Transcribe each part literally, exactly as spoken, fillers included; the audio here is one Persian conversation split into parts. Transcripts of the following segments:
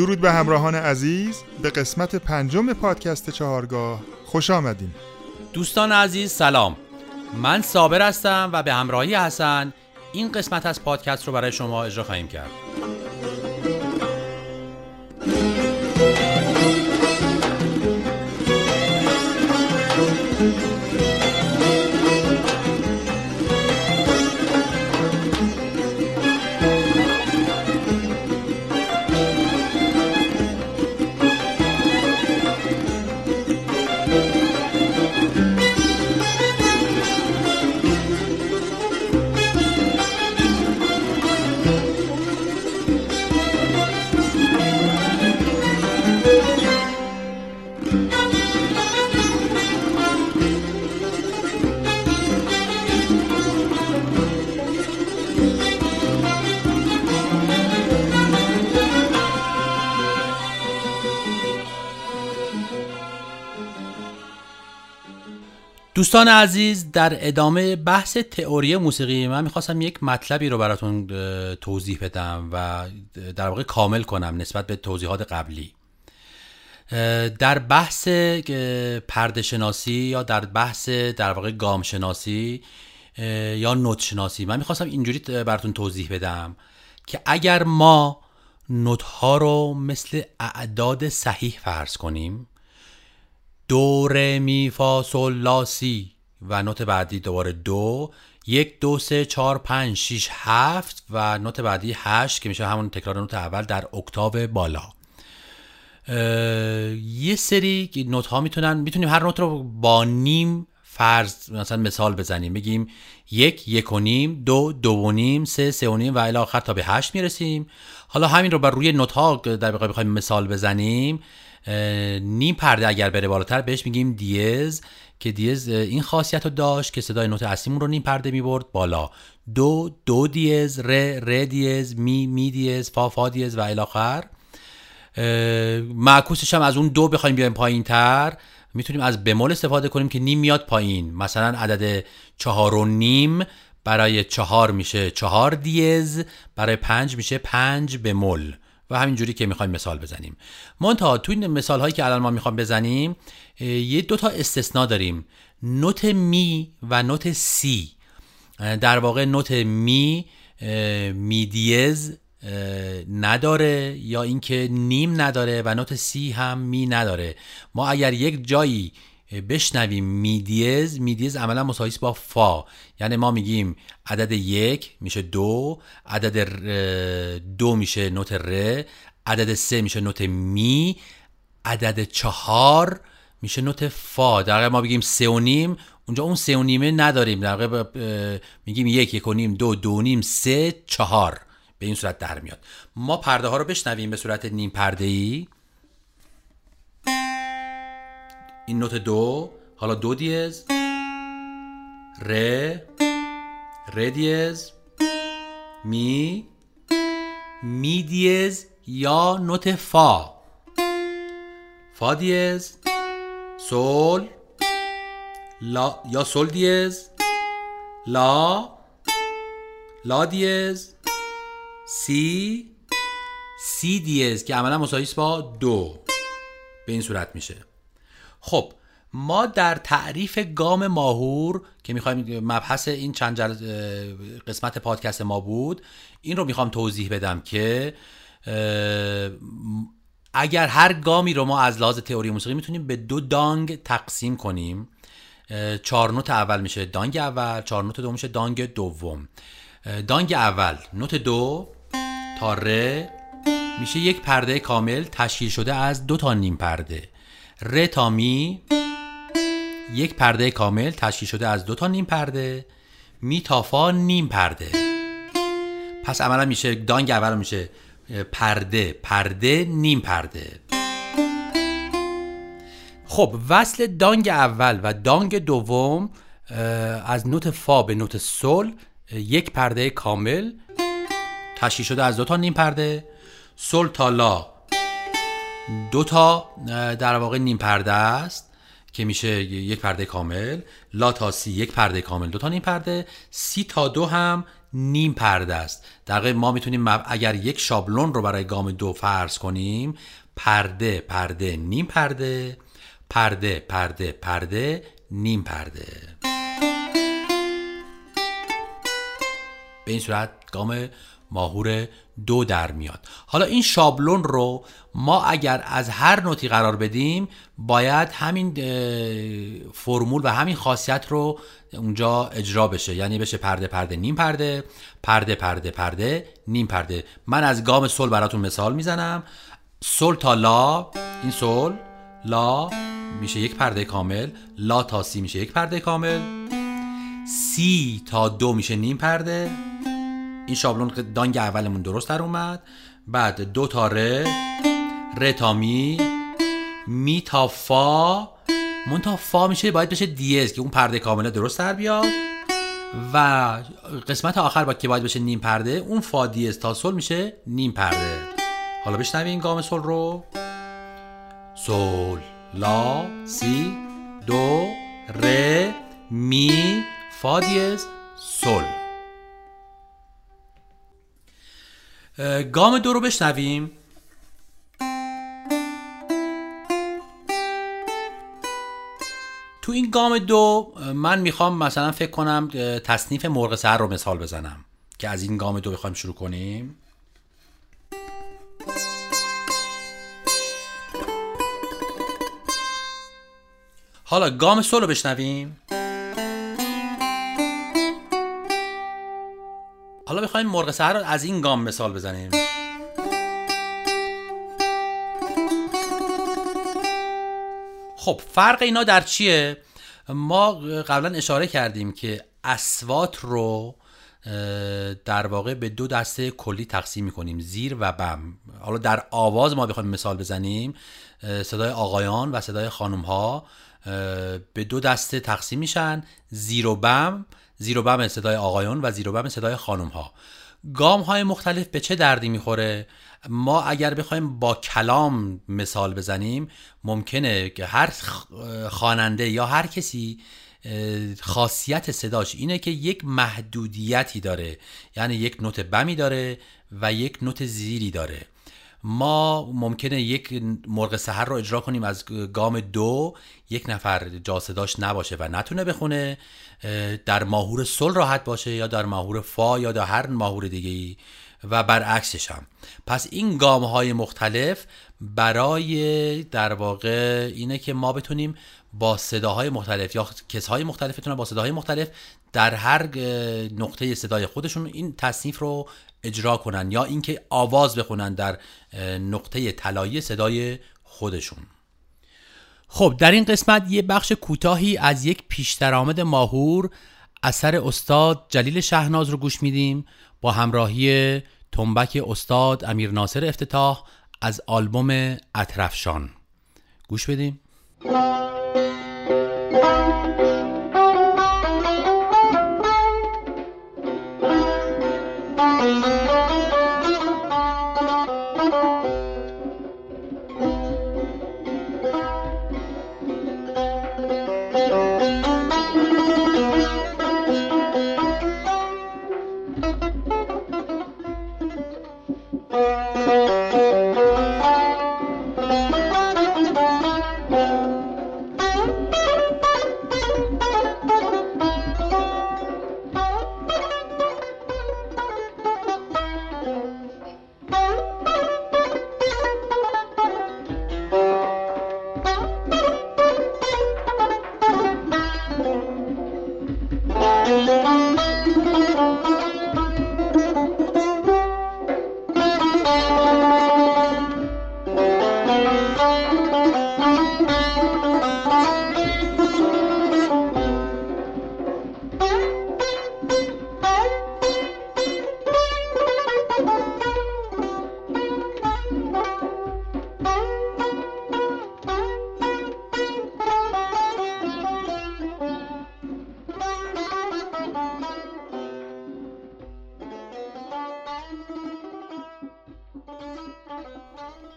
درود به همراهان عزیز، به قسمت پنجم پادکست چهارگاه خوش آمدیم. دوستان عزیز سلام، من صابر هستم و به همراهی حسن این قسمت از پادکست رو برای شما اجرا خواهیم کرد. دوستان عزیز، در ادامه بحث تئوری موسیقی من میخواستم یک مطلبی رو براتون توضیح بدم و در واقع کامل کنم نسبت به توضیحات قبلی. در بحث پرده‌شناسی یا در بحث در واقع گامشناسی یا نوتشناسی من میخواستم اینجوری براتون توضیح بدم که اگر ما نوت‌ها رو مثل اعداد صحیح فرض کنیم، دو ره می فا سل لا سی و نوت بعدی دوباره دو، یک دو سه چهار پنج شیش هفت و نوت بعدی هشت که میشه همون تکرار نوت اول در اکتاو بالا. یه سری نوت ها میتونن میتونیم هر نوت رو با نیم فرض مثلا مثال بزنیم، بگیم یک یک و نیم، دو دو و نیم، سه سه و نیم و الی آخر تا به هشت میرسیم. حالا همین رو بر روی نوت ها در واقع بخوایم مثال بزنیم، نیم پرده اگر بره بالاتر بهش میگیم دیز که دیز این خاصیت رو داشت که صدای نوت اصلیمون رو نیم پرده میبرد بالا، دو دو دیز، ره ره دیز، می می دیز، فا فا دیز و الی آخر. معکوسش هم از اون دو بخوایم بیایم پایین تر میتونیم از بمول استفاده کنیم که نیم میاد پایین، مثلا عدد چهار و نیم برای چهار میشه چهار دیز، برای پنج میشه پنج بمول و همینجوری که میخوایم مثال بزنیم. منتها تو این مثال هایی که الان ما میخوام بزنیم یه دوتا استثناء داریم، نوت می و نوت سی. در واقع نوت می می دیز نداره یا اینکه نیم نداره و نوت سی هم می نداره. ما اگر یک جایی بشنویم می دیز، می دیز عملا مساویس با فا، یعنی ما میگیم عدد یک میشه دو، عدد دو میشه نوت ره، عدد سه میشه نوت می، عدد چهار میشه نوت فا. در واقع ما بگیم سه و نیم، اونجا اون سه و نیمه نداریم، در واقع میگیم یک یک و نیم، دو دو و نیم، سه چهار، به این صورت در میاد. ما پرده ها رو بشنویم به صورت نیم پرده ای، این نوت دو، حالا دو دیز، ره، ره دیز، می، می دیز یا نوت فا، فا دیز، سل، لا یا سل دیز، لا، لا دیز، سی، سی دیز که عملا مساویس با دو، به این صورت میشه. خب ما در تعریف گام ماهور که میخوایم مبحث این چند قسمت پادکست ما بود، این رو میخوام توضیح بدم که اگر هر گامی رو ما از لحاظ تئوری موسیقی میتونیم به دو دانگ تقسیم کنیم، چهار نوت اول میشه دانگ اول، چهار نوت دوم میشه دانگ دوم. دانگ اول نوت دو تا ره میشه یک پرده کامل تشکیل شده از دو تا نیم پرده، ره تا می یک پرده کامل تشکیل شده از دو تا نیم پرده، می تا فا نیم پرده. پس عملا میشه دانگ اول میشه پرده پرده نیم پرده. خب وصل دانگ اول و دانگ دوم از نوت فا به نوت سل یک پرده کامل تشکیل شده از دو تا نیم پرده، سل تا لا دو تا در واقع نیم پرده است که میشه یک پرده کامل، لا تا سی یک پرده کامل دو تا نیم پرده، سی تا دو هم نیم پرده است. در ما میتونیم اگر یک شابلون رو برای گام دو فرض کنیم، پرده پرده نیم پرده، پرده پرده پرده نیم پرده. به این صورت گام ماهور دو در میاد. حالا این شابلون رو ما اگر از هر نوتی قرار بدیم، باید همین فرمول و همین خاصیت رو اونجا اجرا بشه، یعنی بشه پرده پرده نیم پرده، پرده پرده پرده نیم پرده. من از گام سل براتون مثال میزنم. سل تا لا، این سل لا میشه یک پرده کامل، لا تا سی میشه یک پرده کامل، سی تا دو میشه نیم پرده. این شابلون دانگ اولمون درست در اومد. بعد دو تا ره، ره تا می، می تا فا، مون تا فا میشه باید بشه دیز که اون پرده کامله درست در بیاد، و قسمت آخر با که باید بشه نیم پرده، اون فا دیز تا سل میشه نیم پرده. حالا بشنویم گام سل رو. سل لا سی دو ره می فا دیز سل. گام دو رو بشنویم. تو این گام دو من میخوام مثلا فکر کنم تصنیف مرغ سحر رو مثال بزنم که از این گام دو بخوایم شروع کنیم. حالا گام سل رو بشنویم. حالا بخوایم مرغ سحر رو از این گام مثال بزنیم. خب فرق اینا در چیه؟ ما قبلا اشاره کردیم که اصوات رو در واقع به دو دسته کلی تقسیم می‌کنیم، زیر و بم. حالا در آواز ما بخوایم مثال بزنیم، صدای آقایان و صدای خانم‌ها به دو دسته تقسیم میشن، زیر و بم. زیر و بم صدای آقایان و زیر و بم صدای خانم ها. گام های مختلف به چه دردی میخوره؟ ما اگر بخوایم با کلام مثال بزنیم، ممکنه که هر خواننده یا هر کسی خاصیت صداش اینه که یک محدودیتی داره، یعنی یک نوت بمی داره و یک نوت زیری داره. ما ممکنه یک مرغ سحر رو اجرا کنیم از گام دو، یک نفر جا صداش نباشه و نتونه بخونه، در ماهور سل راحت باشه یا در ماهور فا یا در هر ماهور دیگه‌ای و برعکسش هم. پس این گام های مختلف برای در واقع اینه که ما بتونیم با صداهای مختلف یا کسهای مختلف بتونن با صداهای مختلف در هر نقطه صدای خودشون این تصنیف رو اجرا کنن، یا اینکه آواز بخونن در نقطه طلایی صدای خودشون. خب در این قسمت یه بخش کوتاهی از یک پیش درآمد ماهور اثر استاد جلیل شهناز رو گوش میدیم با همراهی تنبک استاد امیر ناصر افتتاح از آلبوم اطرفشان. گوش بدیم.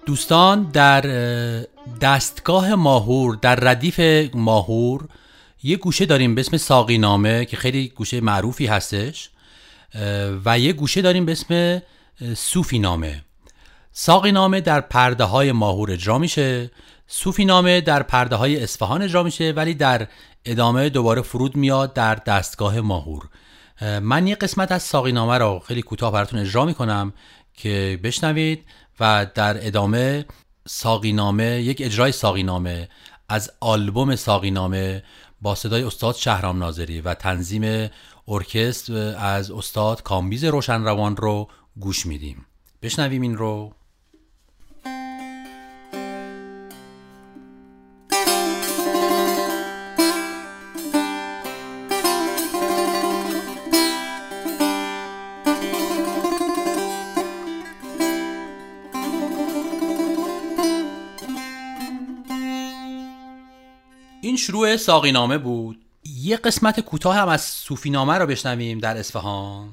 دوستان در دستگاه ماهور، در ردیف ماهور یه گوشه داریم به اسم ساقی نامه که خیلی گوشه معروفی هستش. و یه گوشه داریم به اسم صوفی نامه. ساقی نامه در پرده های ماهور اجرا میشه، صوفی نامه در پرده های اصفهان اجرا میشه، ولی در ادامه دوباره فرود میاد در دستگاه ماهور. من یه قسمت از ساقی نامه رو خیلی کوتاه براتون اجرا میکنم که بشنوید و در ادامه ساقی نامه، یک اجرای ساقی نامه از آلبوم ساقی نامه با صدای استاد شهرام ناظری و تنظیم ارکستر از استاد کامبیز روشنروان رو گوش میدیم. بشنویم این رو. این شروع ساقی نامه بود. یه قسمت کوتاه هم از صوفی نامه رو بشنویم در اصفهان.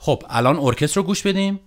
خب الان ارکستر رو گوش بدیم.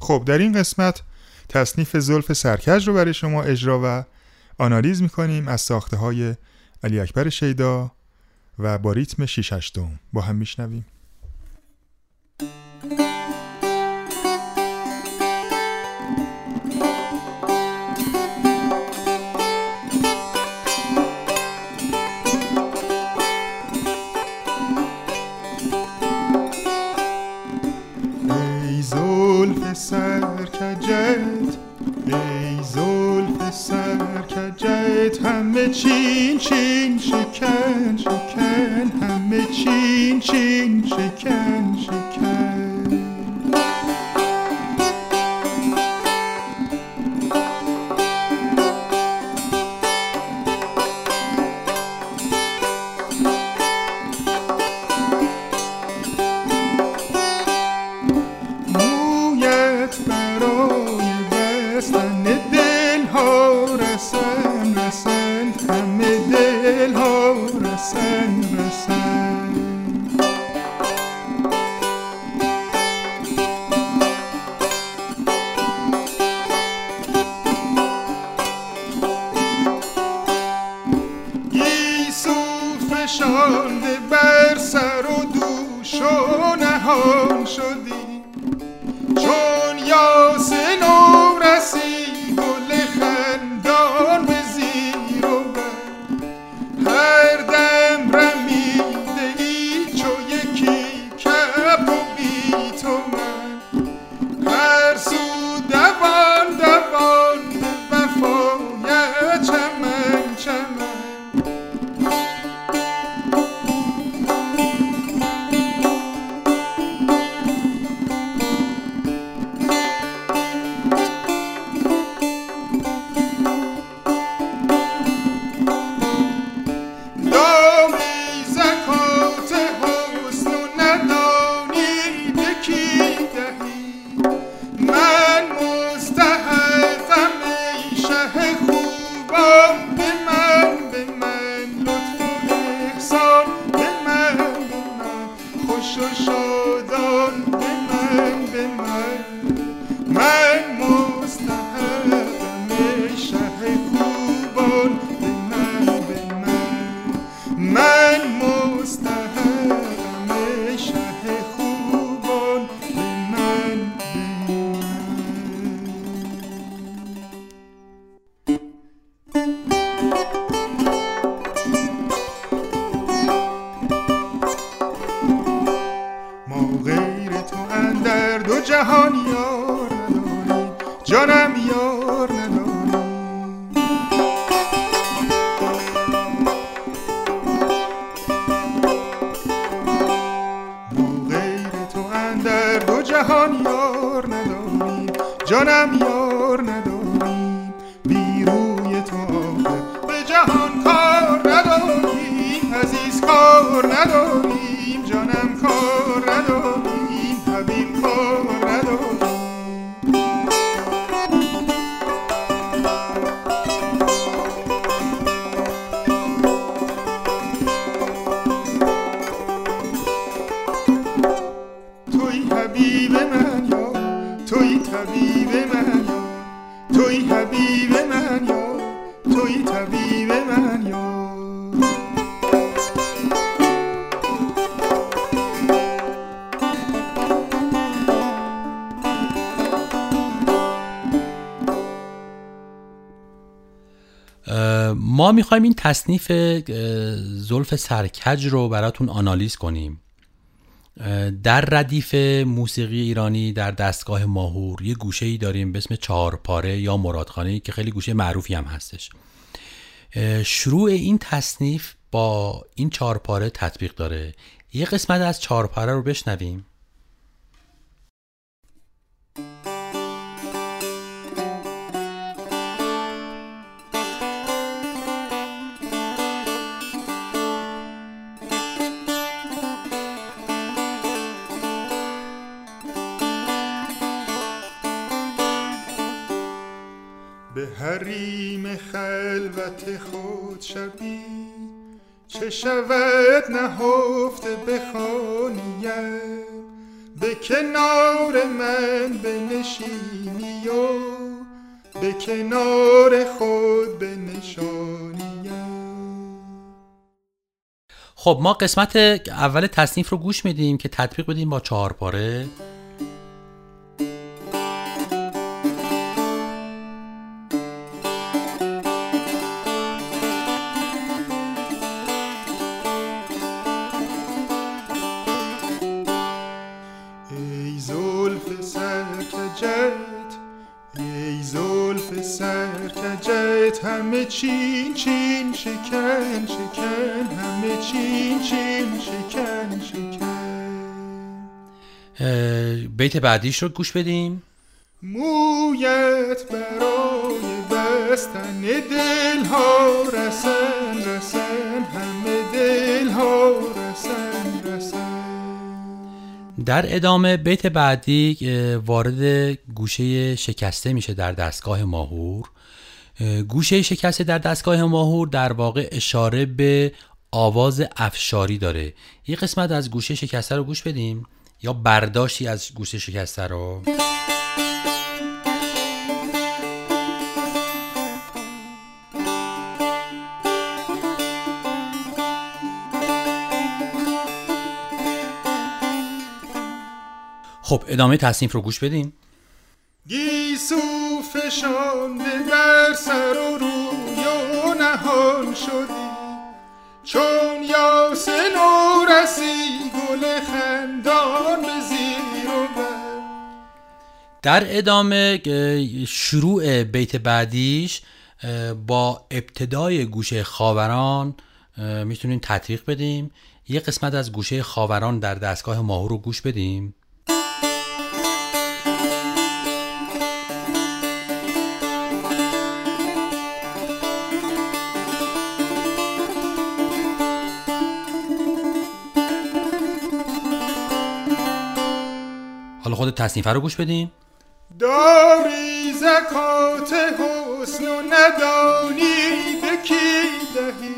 خب در این قسمت تصنیف زلف سرکش رو برای شما اجرا و آنالیز میکنیم از ساخته های علی اکبر شیدا و با ریتم شش هشتم با هم میشنویم. سر کجت، ای زلف سر کجت، همه چین چین شکن شکن، همه چین چین شکن شکن. ما میخوایم این تصنیف زلف سرکج رو براتون آنالیز کنیم. در ردیف موسیقی ایرانی در دستگاه ماهور یه گوشه‌ای داریم به اسم چهارپاره یا مرادخانه‌ای که خیلی گوشه معروفی هم هستش. شروع این تصنیف با این چهارپاره تطبیق داره. یه قسمت از چهارپاره رو بشنویم. حریم خلوت خود شبی چه شود نهفته بخوانیم، به کنار من بنشینی و به کنار خود بنشانیم. خب ما قسمت اول تصنیف رو گوش میدیم که تطبیق بدیم با چهارپاره. Sir Kajal دلت همه چین چین شکن شکن، همه چین چین شکن شکن. بیت بعدیش رو گوش بدیم. مویت برای بستن دل ها رسن رسن، همه دل ها رسن رسن. در ادامه بیت بعدی وارد گوشه شکسته میشه در دستگاه ماهور. گوشه شکسته در دستگاه ماهور در واقع اشاره به آواز افشاری داره. یه قسمت از گوشه شکسته رو گوش بدیم، یا برداشتی از گوشه شکسته رو. خب ادامه تصنیف رو گوش بدیم. گیسو فشانده بر سر و روی و نهان شدی، چون یاسین و رسی گل خندان به زیر و بر. در ادامه شروع بیت بعدیش با ابتدای گوشه خاوران میتونیم تطبیق بدیم. یه قسمت از گوشه خاوران در دستگاه ماهور رو گوش بدیم. خود تصنیفه رو گوش بدیم. داری زکات حسن و ندانی بکی دهی،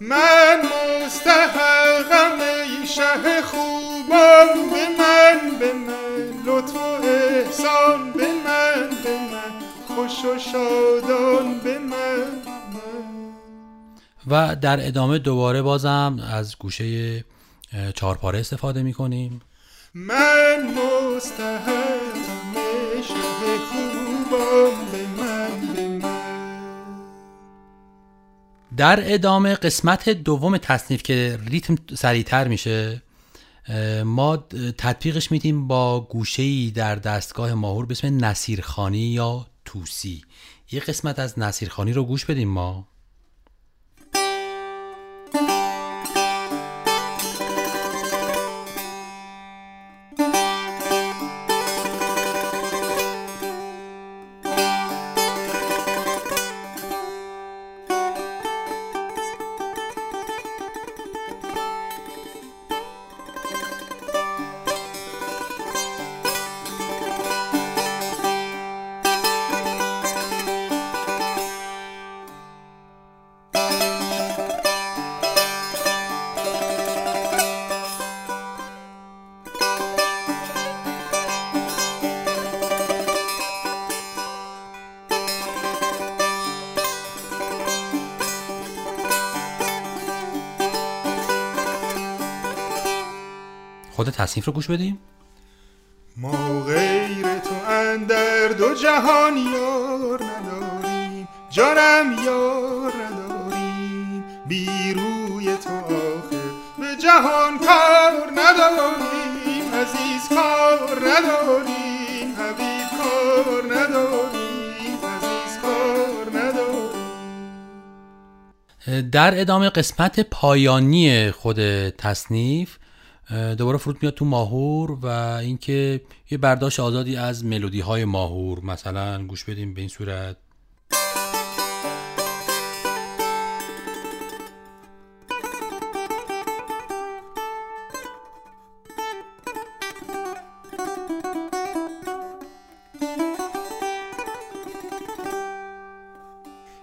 من مستحقم ای شه خوبم، به من به من لطف و احسان، به من به من خوش و شادان، به من من. و در ادامه دوباره بازم از گوشه چهارپاره استفاده می کنیم. من مستحقم شه خوبم، به من به من. در ادامه قسمت دوم تصنیف که ریتم سریعتر میشه ما تطبیقش میدیم با گوشه‌ای در دستگاه ماهور به اسم نصیرخانی یا توسی. یه قسمت از نصیرخانی رو گوش بدیم ما. خود تصنیف رو گوش بدیم. ما غیر تو اندر دو جهان یار نداریم، جانم یار نداریم، بی روی تو آخر به جهان کار نداریم، عزیز کار نداریم، حبیب کار نداریم، عزیز کار نداریم. در ادامه قسمت پایانی خود تصنیف دوباره فرود میاد تو ماهور و اینکه یه برداشت آزادی از ملودی های ماهور، مثلا گوش بدیم به این صورت.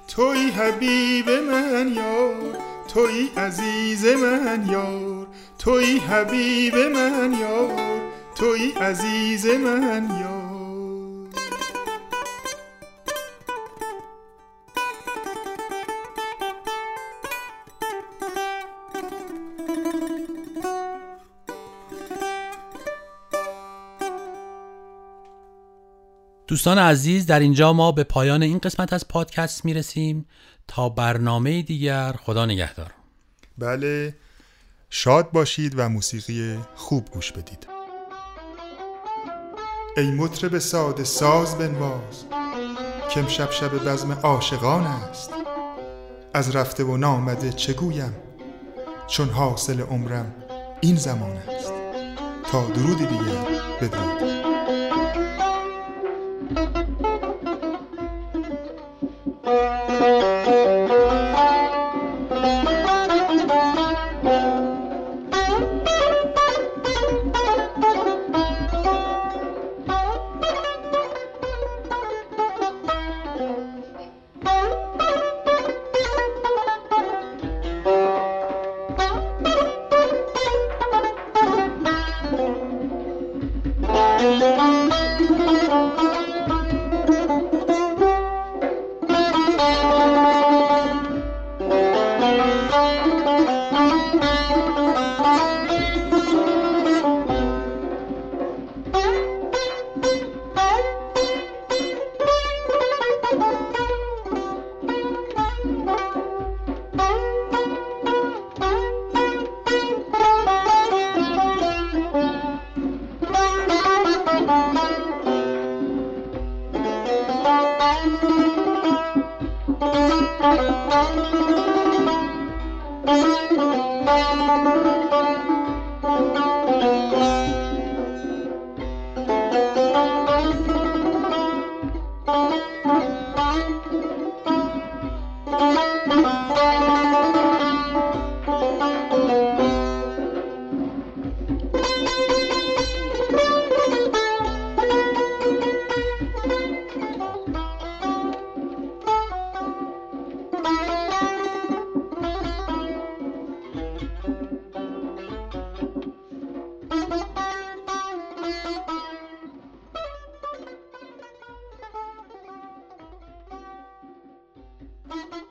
توی حبیب من یار، توی عزیز من یار، توی حبیب من یار، توی عزیز من یار. دوستان عزیز، در اینجا ما به پایان این قسمت از پادکست میرسیم. تا برنامه دیگر، خدا نگهدار. بله، شاد باشید و موسیقی خوب گوش بدید. ای مطرب ساده ساز بنواز، که امشب شب بزم عاشقان است. از رفته و نامده چگویم، چون حاصل عمرم این زمان است. تا درودی دیگر بدرود. Bye.